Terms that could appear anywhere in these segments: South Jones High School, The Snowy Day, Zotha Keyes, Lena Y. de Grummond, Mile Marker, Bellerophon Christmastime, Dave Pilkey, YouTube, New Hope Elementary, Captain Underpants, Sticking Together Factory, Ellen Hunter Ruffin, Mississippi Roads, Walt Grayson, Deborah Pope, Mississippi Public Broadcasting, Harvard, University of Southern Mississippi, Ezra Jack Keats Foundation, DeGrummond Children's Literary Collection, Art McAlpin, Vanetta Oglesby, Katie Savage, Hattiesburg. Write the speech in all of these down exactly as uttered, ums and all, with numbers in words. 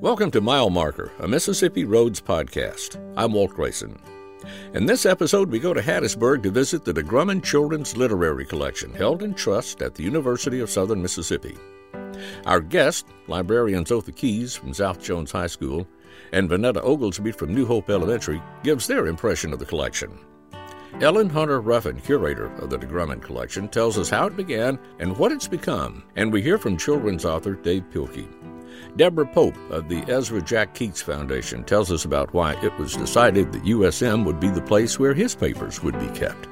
Welcome to Mile Marker, a Mississippi Roads podcast. I'm Walt Grayson. In this episode, we go to Hattiesburg to visit the DeGrummond Children's Literary Collection, held in trust at the University of Southern Mississippi. Our guest, librarian Zotha Keyes from South Jones High School and Vanetta Oglesby from New Hope Elementary, gives their impression of the collection. Ellen Hunter Ruffin, curator of the DeGrummond Collection, tells us how it began and what it's become, and we hear from children's author Dave Pilkey. Deborah Pope of the Ezra Jack Keats Foundation tells us about why it was decided that U S M would be the place where his papers would be kept.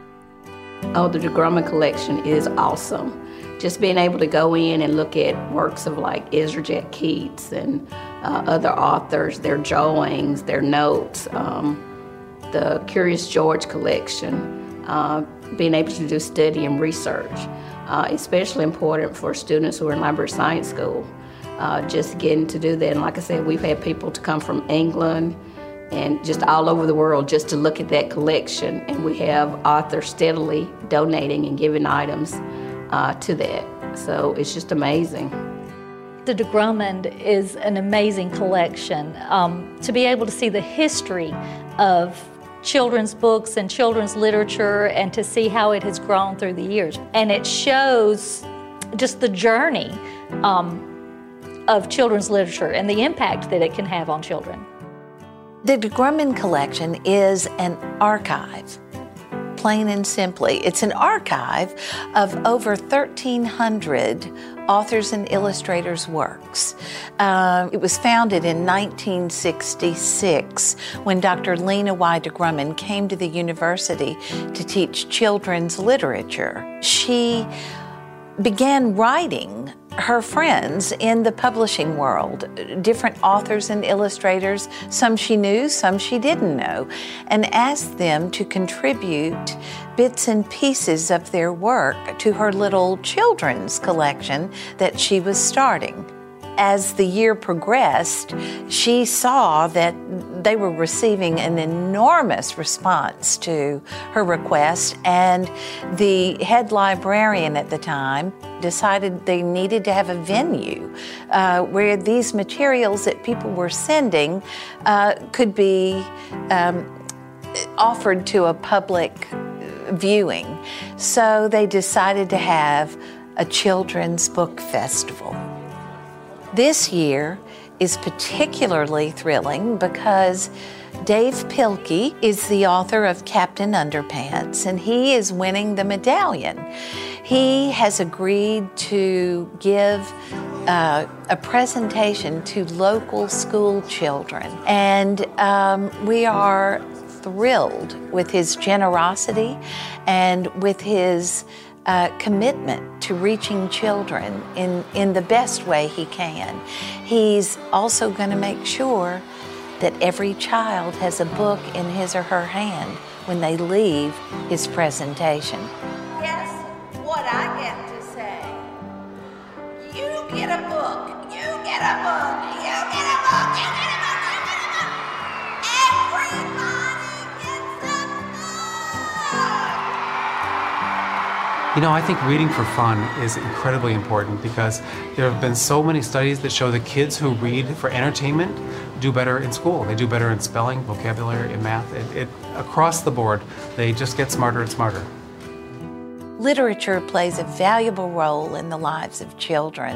Oh, the DeGrummond Collection is awesome. Just being able to go in and look at works of like Ezra Jack Keats and uh, other authors, their drawings, their notes, um, the Curious George collection, uh, being able to do study and research, uh, especially important for students who are in library science school. Uh, just getting to do that. And like I said, we've had people to come from England and just all over the world just to look at that collection. And we have authors steadily donating and giving items uh, to that. So it's just amazing. The DeGrummond is an amazing collection. Um, to be able to see the history of children's books and children's literature and to see how it has grown through the years. And it shows just the journey um, of children's literature and the impact that it can have on children. The DeGrummond Collection is an archive, plain and simply. It's an archive of over thirteen hundred authors and illustrators' works. Um, it was founded in nineteen sixty-six when Doctor Lena Y. de Grummond came to the university to teach children's literature. She began writing her friends in the publishing world, different authors and illustrators, some she knew, some she didn't know, and asked them to contribute bits and pieces of their work to her little children's collection that she was starting. As the year progressed, she saw that they were receiving an enormous response to her request, and the head librarian at the time decided they needed to have a venue uh, where these materials that people were sending uh, could be um, offered to a public viewing. So they decided to have a children's book festival. This year is particularly thrilling because Dave Pilkey is the author of Captain Underpants, and he is winning the medallion. He has agreed to give uh, a presentation to local school children, and um, we are thrilled with his generosity and with his Uh, commitment to reaching children in, in the best way he can. He's also going to make sure that every child has a book in his or her hand when they leave his presentation. Guess what I get to say? You get a book, you get a book, you get a book, you get a book, you get a book. Everybody gets a book. You know, I think reading for fun is incredibly important because there have been so many studies that show that kids who read for entertainment do better in school. They do better in spelling, vocabulary, and math. It, it, across the board, they just get smarter and smarter. Literature plays a valuable role in the lives of children.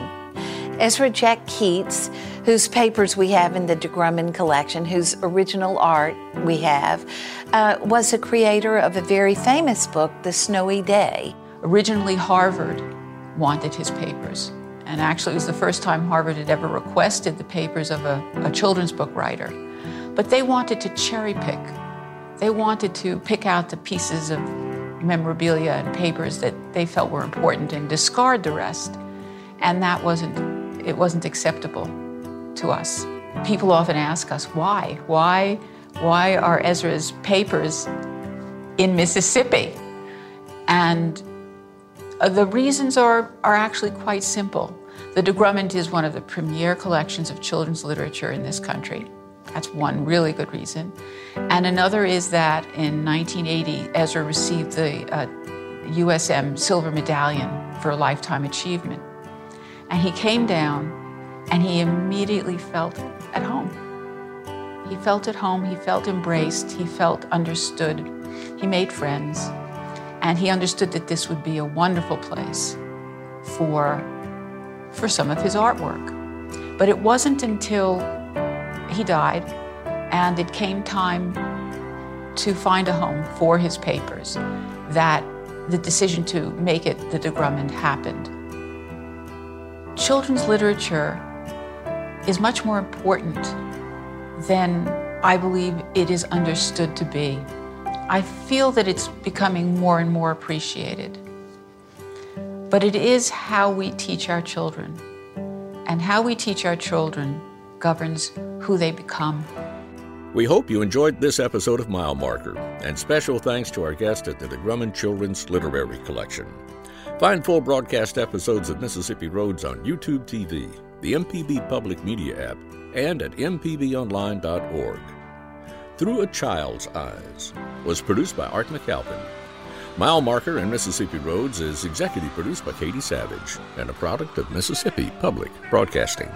Ezra Jack Keats, whose papers we have in the DeGrummond Collection, whose original art we have, uh, was a creator of a very famous book, The Snowy Day. Originally, Harvard wanted his papers, and actually it was the first time Harvard had ever requested the papers of a, a children's book writer. But they wanted to cherry pick. They wanted to pick out the pieces of memorabilia and papers that they felt were important and discard the rest, and that wasn't, it wasn't acceptable to us. People often ask us, why? Why, why are Ezra's papers in Mississippi? And the reasons are, are actually quite simple. The DeGrummond is one of the premier collections of children's literature in this country. That's one really good reason. And another is that in nineteen eighty, Ezra received the uh, U S M Silver Medallion for Lifetime Achievement. And he came down and he immediately felt at home. He felt at home, he felt embraced, he felt understood. He made friends, and he understood that this would be a wonderful place for, for some of his artwork. But it wasn't until he died and it came time to find a home for his papers that the decision to make it the DeGrummond happened. Children's literature is much more important than I believe it is understood to be. I feel that it's becoming more and more appreciated. But it is how we teach our children, and how we teach our children governs who they become. We hope you enjoyed this episode of Mile Marker, and special thanks to our guest at the DeGrummond Children's Literary Collection. Find full broadcast episodes of Mississippi Roads on YouTube T V, the M P B Public Media app, and at m p b online dot org. Through a Child's Eyes was produced by Art McAlpin. Mile Marker and Mississippi Roads is executive produced by Katie Savage and a product of Mississippi Public Broadcasting.